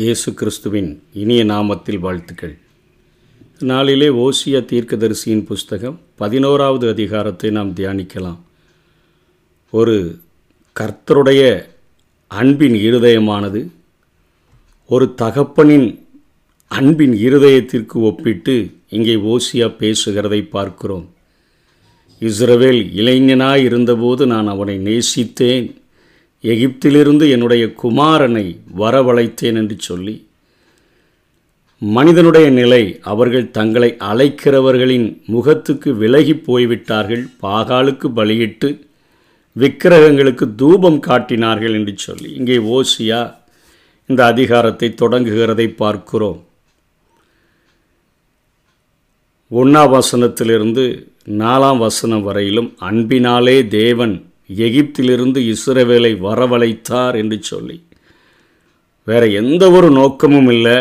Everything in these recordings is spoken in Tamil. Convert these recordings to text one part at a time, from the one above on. இயேசு கிறிஸ்துவின் இனிய நாமத்தில் வாழ்த்துக்கள். நாளிலே ஓசியா தீர்க்கதரிசியின் புஸ்தகம் 11வது அதிகாரத்தை நாம் தியானிக்கலாம். ஒரு கர்த்தருடைய அன்பின் இருதயமானது ஒரு தகப்பனின் அன்பின் இருதயத்திற்கு ஒப்பிட்டு இங்கே ஓசியா பேசுகிறதை பார்க்கிறோம். இஸ்ரவேல் இளைஞனாய் இருந்தபோது நான் அவனை நேசித்தேன், எகிப்திலிருந்து என்னுடைய குமாரனை வரவழைத்தேன் என்று சொல்லி மனிதனுடைய நிலை, அவர்கள் தங்களை அழைக்கிறவர்களின் முகத்துக்கு விலகி போய்விட்டார்கள், பாகாலுக்கு பலியிட்டு விக்கிரகங்களுக்கு தூபம் காட்டினார்கள் என்று சொல்லி இங்கே ஓசியா இந்த அதிகாரத்தை தொடங்குகிறதை பார்க்கிறோம். 1ஆம் வசனத்திலிருந்து 4ஆம் வசனம் வரையிலும் அன்பினாலே தேவன் எகிப்திலிருந்து இஸ்ரவேலை வரவழைத்தார் என்று சொல்லி வேறு எந்த ஒரு நோக்கமும் இல்லை.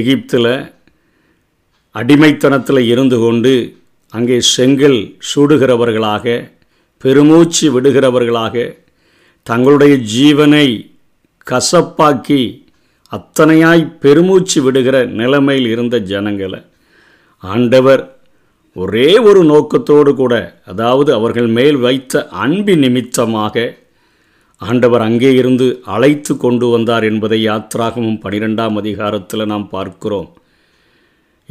எகிப்தில் அடிமைத்தனத்தில் இருந்து கொண்டு அங்கே செங்கல் சூடுகிறவர்களாக, பெருமூச்சு விடுகிறவர்களாக, தங்களுடைய ஜீவனை கசப்பாக்கி அத்தனையாய் பெருமூச்சு விடுகிற நிலைமையில் இருந்த ஜனங்களை ஆண்டவர் ஒரே ஒரு நோக்கத்தோடு கூட, அதாவது அவர்கள் மேல் வைத்த அன்பின் நிமித்தமாக ஆண்டவர் அங்கே இருந்து அழைத்து கொண்டு வந்தார் என்பதை யாத்ராகமும் 12ஆம் அதிகாரத்தில் நாம் பார்க்கிறோம்.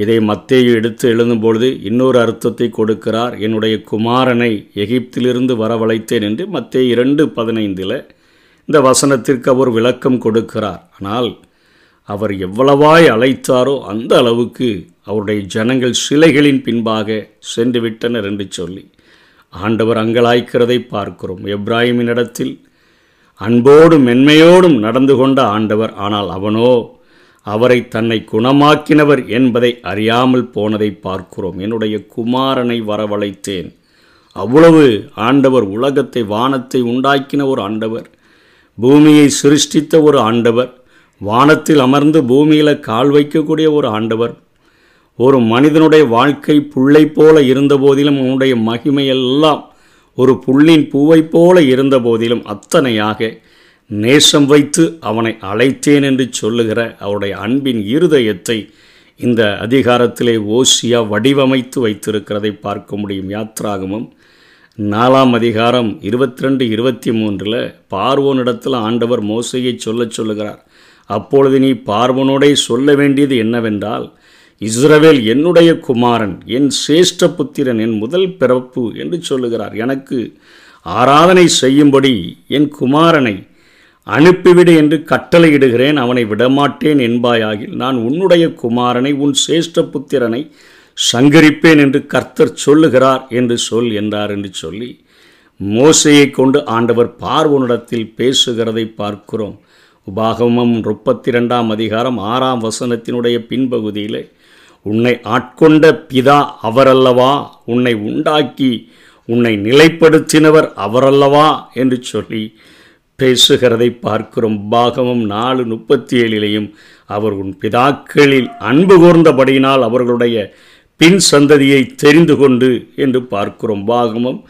இதை மத்தேயு எடுத்து எழுதும்பொழுது இன்னொரு அர்த்தத்தை கொடுக்கிறார். என்னுடைய குமாரனை எகிப்திலிருந்து வரவழைத்தேன் என்று மத்தேயு 2:15 இந்த வசனத்திற்கு அவர் விளக்கம் கொடுக்கிறார். ஆனால் அவர் எவ்வளவாய் அழைத்தாரோ அந்த அளவுக்கு அவருடைய ஜனங்கள் சிலைகளின் பின்பாக சென்று விட்டனர் என்று சொல்லி ஆண்டவர் அங்கலாய்க்கிறதை பார்க்கிறோம். எப்ராஹிமின் இடத்தில் அன்போடும் மென்மையோடும் நடந்து கொண்ட ஆண்டவர், ஆனால் அவனோ அவரை தன்னை குணமாக்கினவர் என்பதை அறியாமல் போனதை பார்க்கிறோம். என்னுடைய குமாரனை வரவழைத்தேன். அவ்வளவு ஆண்டவர், உலகத்தை வானத்தை உண்டாக்கின ஒரு ஆண்டவர், பூமியை சிருஷ்டித்த ஒரு ஆண்டவர், வானத்தில் அமர்ந்து பூமியில் கால் வைக்கக்கூடிய ஒரு ஆண்டவர், ஒரு மனிதனுடைய வாழ்க்கை புல்லை போல இருந்த போதிலும் அவனுடைய மகிமையெல்லாம் ஒரு புல்லின் பூவை போல இருந்த போதிலும் அத்தனையாக நேசம் வைத்து அவனை அழைத்தேன் என்று சொல்லுகிற அவருடைய அன்பின் இருதயத்தை இந்த அதிகாரத்திலே ஓசியா வடிவமைத்து வைத்திருக்கிறதை பார்க்க முடியும். யாத்ராகமும் 4ஆம் அதிகாரம் 22-23 பார்வோனிடத்தில் ஆண்டவர் மோசேயை சொல்லுகிறார். அப்பொழுது நீ பார்வோனோடே சொல்ல வேண்டியது என்னவென்றால், இஸ்ரவேல் என்னுடைய குமாரன், என் சேஷ்ட புத்திரன், என் முதல் பிறப்பு என்று சொல்லுகிறார். எனக்கு ஆராதனை செய்யும்படி என் குமாரனை அனுப்பிவிடு என்று கட்டளையிடுகிறேன், அவனை விடமாட்டேன் என்பாயாகில் நான் உன்னுடைய குமாரனை உன் சேஷ்ட புத்திரனை சங்கரிப்பேன் என்று கர்த்தர் சொல்லுகிறார் என்று சொல் என்றார் என்று சொல்லி மோசையை கொண்டு ஆண்டவர் பார்வோனிடத்தில் பேசுகிறதை பார்க்கிறோம். உபாகமம் 32ஆம் அதிகாரம் 6ஆம் வசனத்தினுடைய பின்பகுதியில் உன்னை ஆட்கொண்ட பிதா அவரல்லவா, உன்னை உண்டாக்கி உன்னை நிலைப்படுத்தினவர் அவரல்லவா என்று சொல்லி பேசுகிறதை பார்க்கிறோம். உபாகமம் 4:37 அவர் உன் பிதாக்களில் அன்பு கூர்ந்தபடியினால் அவர்களுடைய பின் சந்ததியை தெரிந்து கொண்டு என்று பார்க்கிறோம். உபாகமம்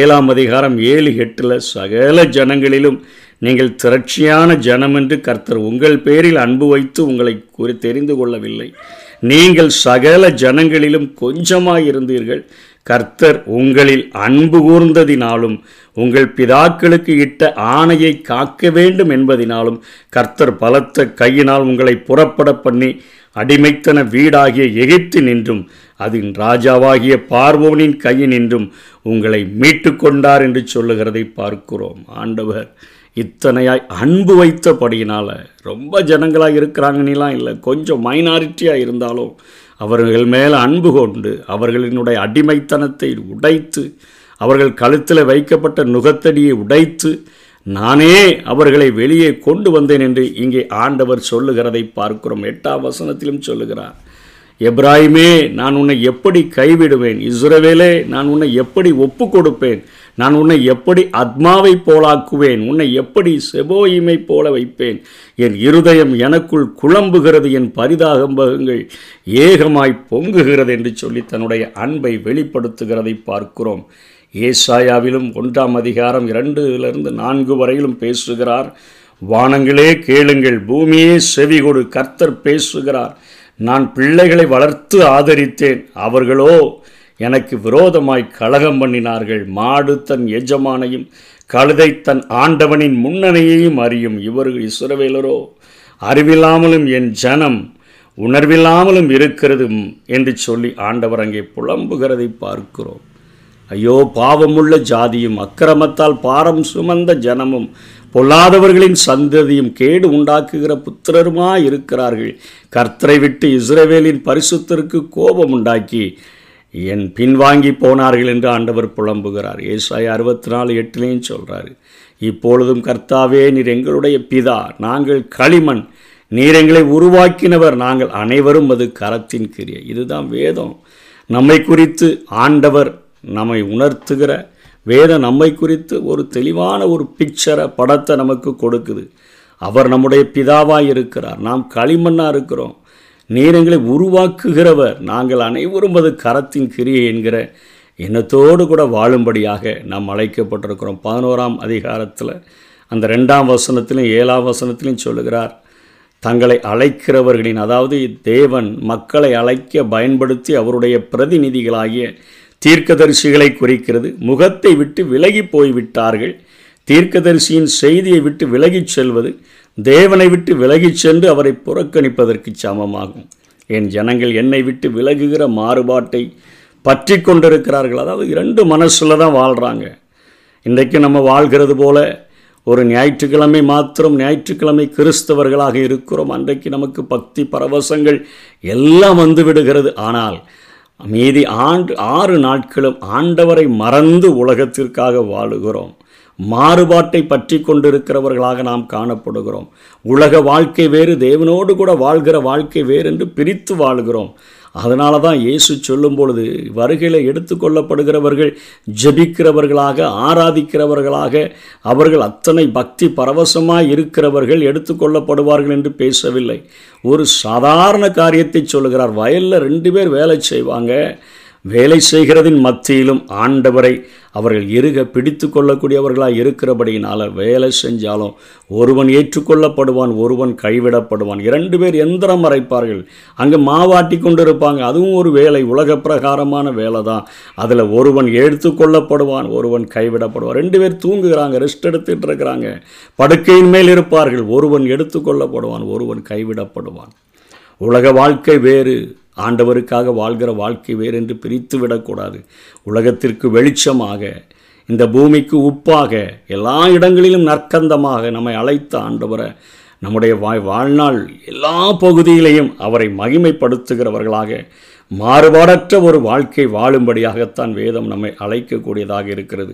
7ஆம் அதிகாரம் 7-8 சகல ஜனங்களிலும் நீங்கள் திரட்சியான ஜனம் என்று கர்த்தர் உங்கள் பேரில் அன்பு வைத்து உங்களை குறி தெரிந்து கொள்ளவில்லை, நீங்கள் சகல ஜனங்களிலும் கொஞ்சமாயிருந்தீர்கள், கர்த்தர் உங்களில் அன்பு கூர்ந்ததினாலும் உங்கள் பிதாக்களுக்கு இட்ட ஆணையை காக்க வேண்டும் என்பதினாலும் கர்த்தர் பலத்த கையினால் உங்களை புறப்பட பண்ணி அடிமைத்தன வீடாகிய எகிப்தினின்றும் அதன் ராஜாவாகிய பார்வோனின் கையினின்றும் உங்களை மீட்டு கொண்டார் என்று சொல்லுகிறதை பார்க்கிறோம். ஆண்டவர் இத்தனையாய் அன்பு வைத்தபடியினால், ரொம்ப ஜனங்களாக இருக்கிறாங்கன்னெலாம் இல்லை, கொஞ்சம் மைனாரிட்டியாக இருந்தாலும் அவர்கள் மேலே அன்பு கொண்டு அவர்களினுடைய அடிமைத்தனத்தை உடைத்து அவர்கள் கழுத்தில் வைக்கப்பட்ட நுகத்தடியை உடைத்து நானே அவர்களை வெளியே கொண்டு வந்தேன் என்று இங்கே ஆண்டவர் சொல்லுகிறதை பார்க்கிறோம். 8ஆம் வசனத்திலும் சொல்லுகிறார், எப்ராஹிமே நான் உன்னை எப்படி கைவிடுவேன், இஸ்ரவேலே நான் உன்னை எப்படி ஒப்பு கொடுப்பேன், நான் உன்னை எப்படி அத்மாவை போலாக்குவேன், உன்னை எப்படி செபோயிமை போல வைப்பேன், என் இருதயம் எனக்குள் குழம்புகிறது, என் பரிதாபங்கள் ஏகமாய் பொங்குகிறது என்று சொல்லி தன்னுடைய அன்பை வெளிப்படுத்துகிறதை பார்க்கிறோம். ஏசாயாவிலும் 1ஆம் அதிகாரம் 2-4 பேசுகிறார். வானங்களே கேளுங்கள், பூமியே செவிகொடு, கர்த்தர் பேசுகிறார். நான் பிள்ளைகளை வளர்த்து ஆதரித்தேன், அவர்களோ எனக்கு விரோதமாய் கலகம் பண்ணினார்கள். மாடு தன் எஜமானையும் கழுதை தன் ஆண்டவனின் முன்னணியையும் அறியும். இவர்கள் இஸ்ரவேலரோ அறிவில்லாமலும் என் ஜனம் உணர்வில்லாமலும் இருக்கிறது என்று சொல்லி ஆண்டவர் அங்கே புலம்புகிறதை பார்க்கிறோம். ஐயோ, பாவமுள்ள ஜாதியும் அக்கிரமத்தால் பாரம் சுமந்த ஜனமும் பொல்லாதவர்களின் சந்ததியும் கேடு உண்டாக்குகிற புத்திரருமாய் இருக்கிறார்கள். கர்த்தரை விட்டு இஸ்ரவேலின் பரிசுத்தருக்கு கோபம் உண்டாக்கி என் பின்வாங்கி போனார்கள் என்று ஆண்டவர் புலம்புகிறார். ஏசாயா 64:8 சொல்கிறார், இப்பொழுதும் கர்த்தாவே நீர் எங்களுடைய பிதா, நாங்கள் களிமண், நீர் எங்களை உருவாக்கினவர், நாங்கள் அனைவரும் அது கரத்தின் கிரியை. இதுதான் வேதம் நம்மை குறித்து ஆண்டவர் நம்மை உணர்த்துகிற வேதம். நம்மை குறித்து ஒரு தெளிவான ஒரு பிக்சரை, படத்தை நமக்கு கொடுக்குது. அவர் நம்முடைய பிதாவாக இருக்கிறார், நாம் களிமண்ணாக இருக்கிறோம். நீர் எங்களை உருவாக்குகிறவர், நாங்கள் அனைவரும் அது கரத்தின் கிரியை என்கிற எண்ணத்தோடு கூட வாழும்படியாக நாம் அழைக்கப்பட்டிருக்கிறோம். 11ஆம் அதிகாரத்தில் அந்த 2ஆம் வசனத்திலும் 7ஆம் வசனத்திலும் சொல்லுகிறார், தங்களை அழைக்கிறவர்களின், அதாவது தேவன் மக்களை அழைக்க பயன்படுத்தி அவருடைய பிரதிநிதிகளாகிய தீர்க்கதரிசிகளை குறிக்கிறது, முகத்தை விட்டு விலகி போய்விட்டார்கள். தீர்க்கதரிசியின் செய்தியை விட்டு விலகிச் செல்வது தேவனை விட்டு விலகிச் சென்று அவரை புறக்கணிப்பதற்கு சமமாகும். என் ஜனங்கள் என்னை விட்டு விலகுகிற மாறுபாட்டை பற்றி கொண்டிருக்கிறார்கள். அதாவது 2 மனசில் தான் வாழ்கிறாங்க. இன்றைக்கு நம்ம வாழ்கிறது போல ஒரு ஞாயிற்றுக்கிழமை மாத்திரம் ஞாயிற்றுக்கிழமை கிறிஸ்தவர்களாக இருக்கிறோம். அன்றைக்கு நமக்கு பக்தி பரவசங்கள் எல்லாம் வந்து விடுகிறது. ஆனால் மீதி 6 நாட்களும் ஆண்டவரை மறந்து உலகத்திற்காக வாழுகிறோம். மாறுபாட்டை பற்றி கொண்டிருக்கிறவர்களாக நாம் காணப்படுகிறோம். உலக வாழ்க்கை வேறு, தேவனோடு கூட வாழ்கிற வாழ்க்கை வேறு என்று பிரித்து வாழுகிறோம். அதனால தான் இயேசு சொல்லும் பொழுது, வருகையில் எடுத்துக்கொள்ளப்படுகிறவர்கள் ஜெபிக்கிறவர்களாக, ஆராதிக்கிறவர்களாக, அவர்கள் அத்தனை பக்தி பரவசமாக இருக்கிறவர்கள் எடுத்துக்கொள்ளப்படுவார்கள் என்று பேசவில்லை. ஒரு சாதாரண காரியத்தை சொல்லுகிறார். வயலில் 2 பேர் வேலை செய்வாங்க. வேலை செய்கிறதின் மத்தியிலும் ஆண்டவரை அவர்கள் இறுக பிடித்து கொள்ளக்கூடியவர்களாக இருக்கிறபடியினால் வேலை செஞ்சாலும் ஒருவன் ஏற்றுக்கொள்ளப்படுவான், ஒருவன் கைவிடப்படுவான். 2 பேர் எந்திரம் அரைப்பார்கள், அங்கே மாவாட்டி கொண்டு இருப்பாங்க. அதுவும் ஒரு வேலை, உலக பிரகாரமான வேலை தான். அதில் ஒருவன் ஏற்றுக்கொள்ளப்படுவான், ஒருவன் கைவிடப்படுவான். 2 பேர் தூங்குகிறாங்க, ரெஸ்ட் எடுத்துகிட்டு இருக்கிறாங்க, படுக்கையின் மேல் இருப்பார்கள். ஒருவன் எடுத்துக்கொள்ளப்படுவான், ஒருவன் கைவிடப்படுவான். உலக வாழ்க்கை வேறு, ஆண்டவருக்காக வாழ்கிற வாழ்க்கை வேறு என்று பிரித்து விடக்கூடாது. உலகத்திற்கு வெளிச்சமாக, இந்த பூமிக்கு உப்பாக, எல்லா இடங்களிலும் நற்கந்தமாக நம்மை அழைத்த ஆண்டவரை நம்முடைய வாழ்நாள் எல்லா பகுதியிலையும் அவரை மகிமைப்படுத்துகிறவர்களாக மாறுபாடற்ற ஒரு வாழ்க்கை வாழும்படியாகத்தான் வேதம் நம்மை அழைக்கக்கூடியதாக இருக்கிறது.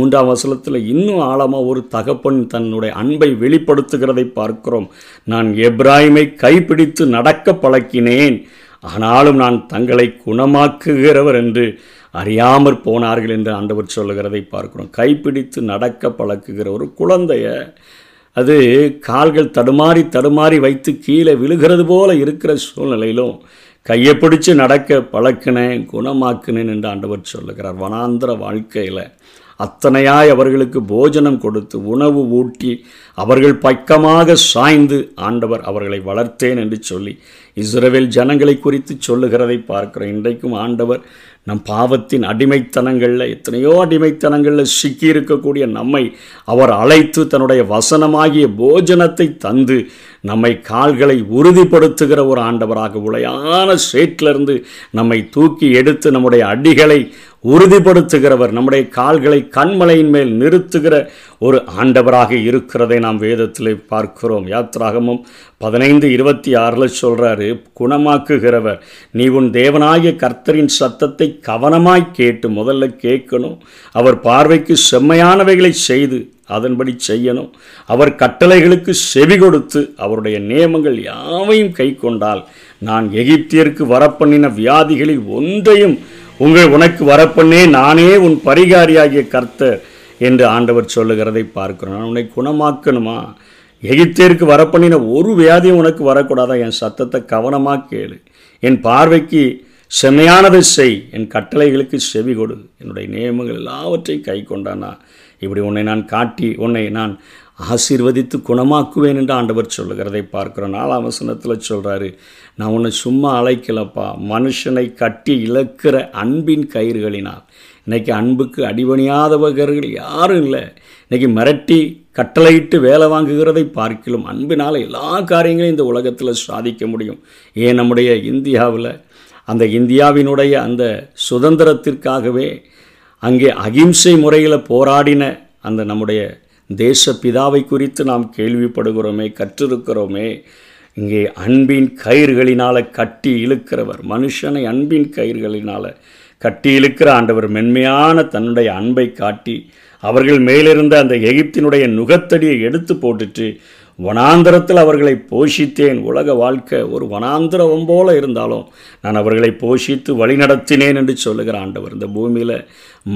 3ஆம் வசனத்தில் இன்னும் ஆழமாக ஒரு தகப்பன் தன்னுடைய அன்பை வெளிப்படுத்துகிறதை பார்க்கிறோம். நான் எப்ராயிமை கைப்பிடித்து நடக்க பழக்கினேன், ஆனாலும் நான் தங்களை குணமாக்குகிறவர் என்று அறியாமற் போனார்கள் என்று ஆண்டவர் சொல்லுகிறதை பார்க்கிறோம். கைப்பிடித்து நடக்க பழக்குகிற ஒரு குழந்தைய, அது கால்கள் தடுமாறி தடுமாறி வைத்து கீழே விழுகிறது போல இருக்கிற சூழ்நிலையிலும் கையை பிடிச்சு நடக்க பழக்கினேன், குணமாக்கினேன் என்று ஆண்டவர் சொல்லுகிறார். வனாந்திர வாழ்க்கையில் அத்தனையாய் அவர்களுக்கு போஜனம் கொடுத்து உணவு ஊட்டி அவர்கள் பக்கமாக சாய்ந்து ஆண்டவர் அவர்களை வளர்த்தேன் என்று சொல்லி இஸ்ரவேல் ஜனங்களை குறித்து சொல்லுகிறதை பார்க்கிறோம். இன்றைக்கும் ஆண்டவர் நம் பாவத்தின் அடிமைத்தனங்களில், எத்தனையோ அடிமைத்தனங்களில் சிக்கியிருக்கக்கூடிய நம்மை அவர் அழைத்து தன்னுடைய வசனமாகிய போஜனத்தை தந்து நம்மை கால்களை உறுதிப்படுத்துகிற ஒரு ஆண்டவராக, உளையான சேற்றிலிருந்து நம்மை தூக்கி எடுத்து நம்முடைய அடிகளை உறுதிப்படுத்துகிறவர், நம்முடைய கால்களை கண்மலையின் மேல் நிறுத்துகிற ஒரு ஆண்டவராக இருக்கிறதை நாம் வேதத்தில் பார்க்கிறோம். யாத்ராகமும் 15:26 சொல்கிறாரு, குணமாக்குகிறவர், நீ உன் தேவனாகிய கர்த்தரின் சத்தத்தை கவனமாய் கேட்டு, முதல்ல கேட்கணும், அவர் பார்வைக்கு செம்மையானவைகளை செய்து அதன்படி செய்யணும், அவர் கட்டளைகளுக்கு செவி கொடுத்து அவருடைய நியமங்கள் யாவையும் கை கொண்டால் நான் எகிப்தியருக்கு வரப்பண்ணின வியாதிகளில் ஒன்றையும் உனக்கு வரப்பண்ணே, நானே உன் பரிகாரியாகிய கர்த்தர் என்று ஆண்டவர் சொல்லுகிறதை பார்க்கிறோம். நான் உன்னை குணமாக்கணுமா? எகிப்தியருக்கு வரப்பண்ணின ஒரு வியாதியும் உனக்கு வரக்கூடாதா? என் சத்தத்தை கவனமாக கேளு, என் பார்வைக்கு செம்மையானதை செய், என் கட்டளைகளுக்கு செவி கொடு, என்னுடைய நியமங்கள் எல்லாவற்றையும் கை கொண்டானா, இப்படி உன்னை நான் காட்டி, உன்னை நான் ஆசீர்வதித்து குணமாக்குவேன் என்று ஆண்டவர் சொல்லுகிறதை பார்க்கிறோம். 4ஆம் வசனத்தில் சொல்கிறாரு, நான் உன்னை சும்மா அழைக்கலப்பா, மனுஷனை கட்டி இழக்கிற அன்பின் கயிறுகளினால். இன்றைக்கி அன்புக்கு அடிபணியாதவர்கள் யாரும் இல்லை. இன்றைக்கி மிரட்டி கட்டளையிட்டு வேலை வாங்குகிறதை பார்க்கலாம். அன்பினால் எல்லா காரியங்களையும் இந்த உலகத்தில் சாதிக்க முடியும். ஏன் நம்முடைய இந்தியாவில் அந்த இந்தியாவினுடைய அந்த சுதந்திரத்திற்காகவே அங்கே அகிம்சை முறையில் போராடின அந்த நம்முடைய தேச பிதாவை குறித்து நாம் கேள்விப்படுகிறோமே, கற்றிருக்கிறோமே. இங்கே அன்பின் கயிறுகளினால் கட்டி இழுக்கிறவர், மனுஷனை அன்பின் கயிறுகளினால் கட்டி இழுக்கிற ஆண்டவர் மென்மையான தன்னுடைய அன்பை காட்டி அவர்கள் மேலிருந்த அந்த எகிப்தினுடைய நுகத்தடியை எடுத்து போட்டுட்டு வனாந்திரத்தில் அவர்களை போஷித்தேன். உலக வாழ்க்கை ஒரு வனாந்திரம் போல இருந்தாலும் நான் அவர்களை போஷித்து வழிநடத்தினேன் என்று சொல்லுகிற ஆண்டவர் இந்த பூமியில்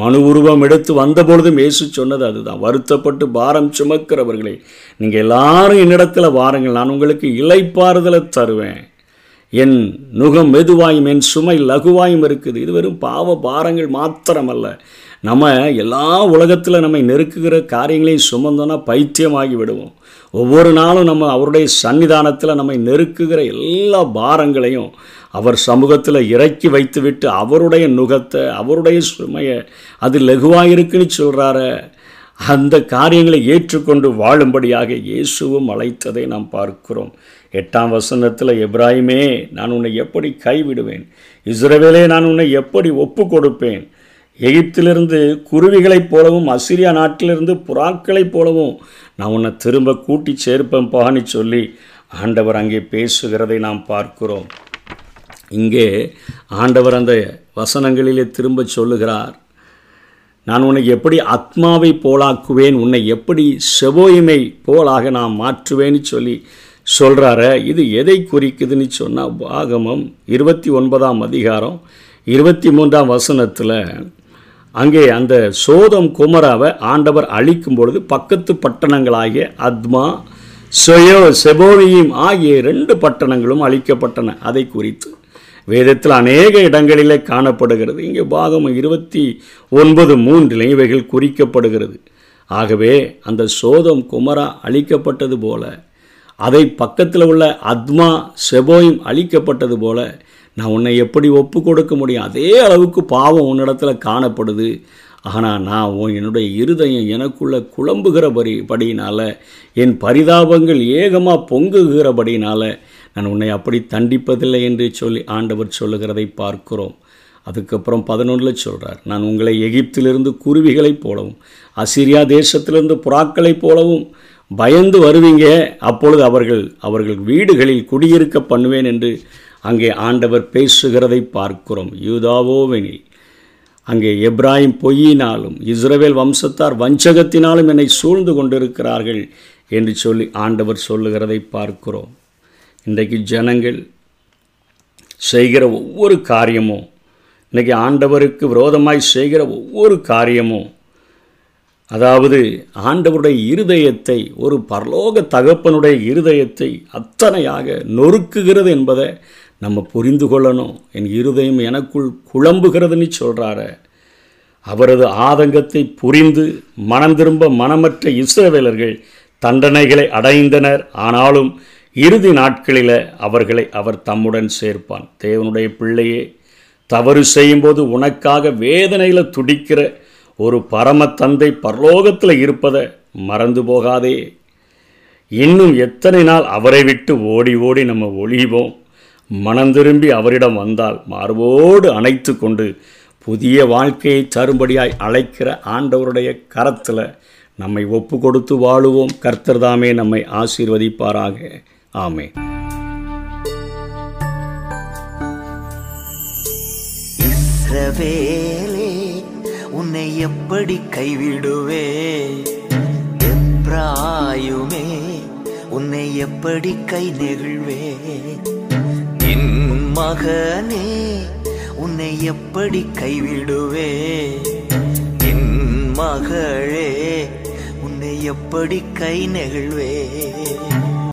மனு உருவம் எடுத்து வந்தபொழுதும் இயேசு சொன்னது அதுதான், வருத்தப்பட்டு பாரம் சுமக்கிறவர்களே நீங்கள் எல்லாரும் என்னிடத்தில் வாருங்கள், நான் உங்களுக்கு இளைப்பாறுதலை தருவேன், என் நுகம் மெதுவாயும் என் சுமை லகுவாயும் இருக்குது. இது வெறும் பாவ பாரங்கள் மாத்திரமல்ல. நம்ம எல்லா உலகத்தில் நம்மை நெருக்குகிற காரியங்களையும் சுமந்தோன்னா பைத்தியமாகி விடுவோம். ஒவ்வொரு நாளும் நம்ம அவருடைய சன்னிதானத்தில் நம்மை நெருக்குகிற எல்லா பாரங்களையும் அவர் சமூகத்தில் இறக்கி வைத்துவிட்டு அவருடைய நுகத்தை, அவருடைய சுமையை, அது லகுவாக இருக்குன்னு சொல்கிறாரு, அந்த காரியங்களை ஏற்றுக்கொண்டு வாழும்படியாக இயேசுவும் அழைத்ததை நாம் பார்க்கிறோம். 8ஆம் வசனத்தில், எப்ராஹிமே நான் உன்னை எப்படி கைவிடுவேன், இஸ்ரவேலே நான் உன்னை எப்படி ஒப்பு கொடுப்பேன், எகிப்திலிருந்து குருவிகளைப் போலவும் அசிரியா நாட்டிலிருந்து புறாக்களைப் போலவும் நான் உன்னை திரும்ப கூட்டி சேர்ப்பேன் பான்னு சொல்லி ஆண்டவர் அங்கே பேசுகிறதை நாம் பார்க்கிறோம். இங்கே ஆண்டவர் அந்த வசனங்களிலே திரும்ப சொல்லுகிறார், நான் உன்னை எப்படி ஆத்மாவை போலாக்குவேன், உன்னை எப்படி செபோயிமை போலாக நான் மாற்றுவேன்னு சொல்லி சொல்கிறார. இது எதை குறிக்குதுன்னு சொன்னால் ஆகமம் 29ஆம் அதிகாரம் 23ஆம் வசனத்தில் அங்கே அந்த சோதம் குமராவை ஆண்டவர் அழிக்கும் பொழுது பக்கத்து பட்டணங்களாகிய அத்மா, செபோயிம் ஆகிய 2 பட்டணங்களும் அழிக்கப்பட்டன. அதை குறித்து வேதத்தில் அநேக இடங்களிலே காணப்படுகிறது. இங்கே பாகம் 29:3 இவைகள் குறிக்கப்படுகிறது. ஆகவே அந்த சோதம் குமரா அழிக்கப்பட்டது போல, அதை பக்கத்தில் உள்ள அத்மா செபோயிம் அழிக்கப்பட்டது போல, நான் உன்னை எப்படி ஒப்பு கொடுக்க முடியும், அதே அளவுக்கு பாவம் உன்னிடத்தில் காணப்படுது. ஆனால் நான் என்னுடைய இருதயம் எனக்குள்ளே குழம்புகிறபடியினால் என் பரிதாபங்கள் ஏகமாக பொங்குகிறபடியினால் நான் உன்னை அப்படி தண்டிப்பதில்லை என்று சொல்லி ஆண்டவர் சொல்லுகிறதை பார்க்கிறோம். அதுக்கப்புறம் 11 சொல்கிறார், நான் உங்களை எகிப்திலிருந்து குருவிகளைப் போலவும் அசிரியா தேசத்திலிருந்து புறாக்களைப் போலவும் பயந்து வருவீங்க, அப்பொழுது அவர்கள் வீடுகளில் குடியிருக்க பண்ணுவேன் என்று அங்கே ஆண்டவர் பேசுகிறதை பார்க்கிறோம். யூதாவோவெனில் அங்கே எப்ராஹிம் பொய்யினாலும் இஸ்ரவேல் வம்சத்தார் வஞ்சகத்தினாலும் என்னை சூழ்ந்து கொண்டிருக்கிறார்கள் என்று சொல்லி ஆண்டவர் சொல்லுகிறதை பார்க்கிறோம். இன்றைக்கு ஜனங்கள் செய்கிற ஒவ்வொரு காரியமும், இன்றைக்கி ஆண்டவருக்கு விரோதமாய் செய்கிற ஒவ்வொரு காரியமும், அதாவது ஆண்டவருடைய இருதயத்தை, ஒரு பரலோக தகப்பனுடைய இருதயத்தை அத்தனையாக நொறுக்குகிறது என்பதை நம்ம புரிந்து கொள்ளணும். என் இருதயம் எனக்குள் குழம்புகிறதுன்னு சொல்கிறாரு. அவரது ஆதங்கத்தை புரிந்து மனம் திரும்ப மனமற்ற இஸ்ரவேலர்கள் தண்டனைகளை அடைந்தனர். ஆனாலும் இறுதி நாட்களில் அவர்களை அவர் தம்முடன் சேர்ப்பான். தேவனுடைய பிள்ளையே, தவறு செய்யும்போது உனக்காக வேதனையில் துடிக்கிற ஒரு பரம தந்தை பரலோகத்தில் இருப்பதை மறந்து போகாதே. இன்னும் எத்தனை நாள் அவரை விட்டு ஓடி ஓடி நம்ம ஒளிவோம்? மனம் திரும்பி அவரிடம் வந்தால் மார்போடு அணைத்து கொண்டு புதிய வாழ்க்கையை தரும்படியாய் அழைக்கிற ஆண்டவருடைய கரத்தில் நம்மை ஒப்பு கொடுத்து வாழுவோம். கர்த்தர்தாமே நம்மை ஆசீர்வதிப்பாராக. ஆமென். இஸ்ரவேலே உன்னை எப்படி கைவிடுவே, எப்ராயுமே உன்னை எப்படி கை நெகிழ்வே, என் மகனே உன்னை எப்படி கைவிடுவே, என் மகளே உன்னை எப்படி கை நெகிழ்வே.